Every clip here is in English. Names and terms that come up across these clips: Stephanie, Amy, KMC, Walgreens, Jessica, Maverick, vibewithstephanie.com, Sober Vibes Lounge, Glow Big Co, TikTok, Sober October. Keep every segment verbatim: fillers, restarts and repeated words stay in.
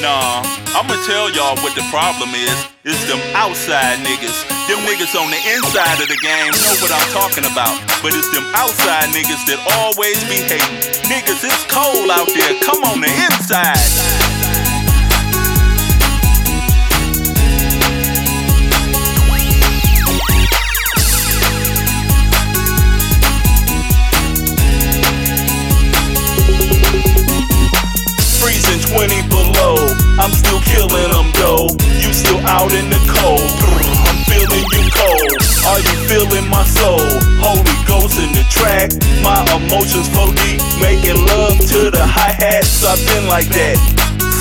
Nah, I'ma tell y'all what the problem is. It's them outside niggas. Them niggas on the inside of the game know what I'm talking about. But it's them outside niggas that always be hating. Niggas, it's cold out there. Come on the inside. twenty below, I'm still killing them though. You still out in the cold. I'm feeling you cold. Are you feeling my soul? Holy Ghost in the track. My emotions flow deep, making love to the hi-hats. I've been like that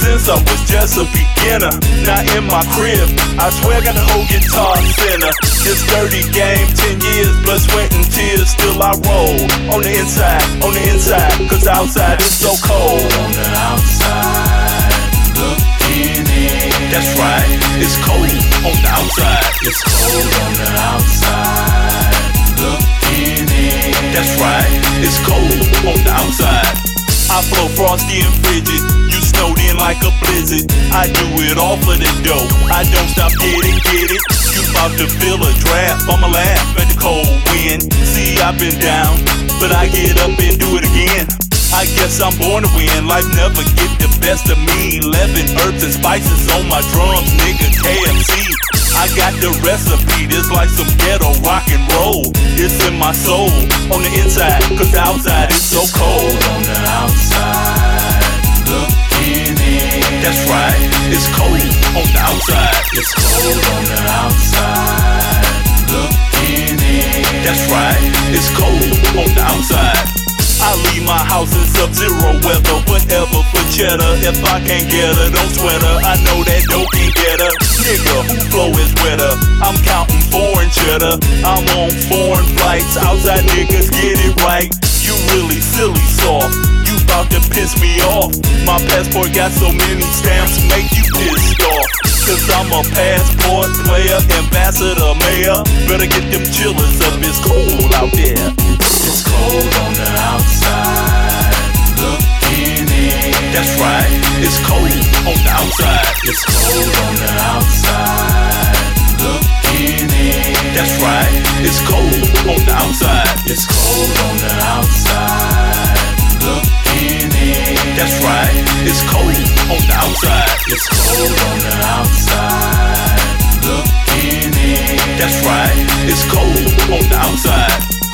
since I was just a beginner. Not in my crib, I swear I got the whole guitar center. This dirty game, ten years, blood, sweat and tears. Still I roll, on the inside, on the inside. Cause outside it's so cold. On the outside. That's right, it's cold on the outside. It's cold on the outside, looking in. That's right, it's cold on the outside. I flow frosty and frigid, you snowed in like a blizzard. I do it all for the dough, I don't stop, get it, get it. You bout to feel a draft, I'ma laugh at the cold wind. See, I've been down, but I get up and do it again. I guess I'm born to win, life never get the best of me. Eleven herbs and spices on my drums, nigga, K M C. I got the recipe, this like some ghetto rock and roll. It's in my soul, on the inside, cause the outside is so cold. On the outside, looking in. That's right, it's cold on the outside. It's cold on the outside, looking in. That's right, it's cold on the outside. I leave my house in sub-zero weather, whatever for cheddar. If I can't get her, don't sweat her. I know that dope can get her. Nigga, who flow is wetter? I'm counting foreign cheddar. I'm on foreign flights. Outside niggas get it right. You really silly soft. You bout to piss me off. My passport got so many stamps, make you pissed off. Cause I'm a passport player, ambassador, mayor. Better get them chillers up, it's cold out there. It's cold on the outside, looking in. That's right, it's cold on the outside. It's cold on the outside, looking in. That's right, it's cold on the outside. It's cold on the outside, looking in. That's right, it's cold on the outside. It's cold on the outside, looking in. That's right, it's cold on the outside.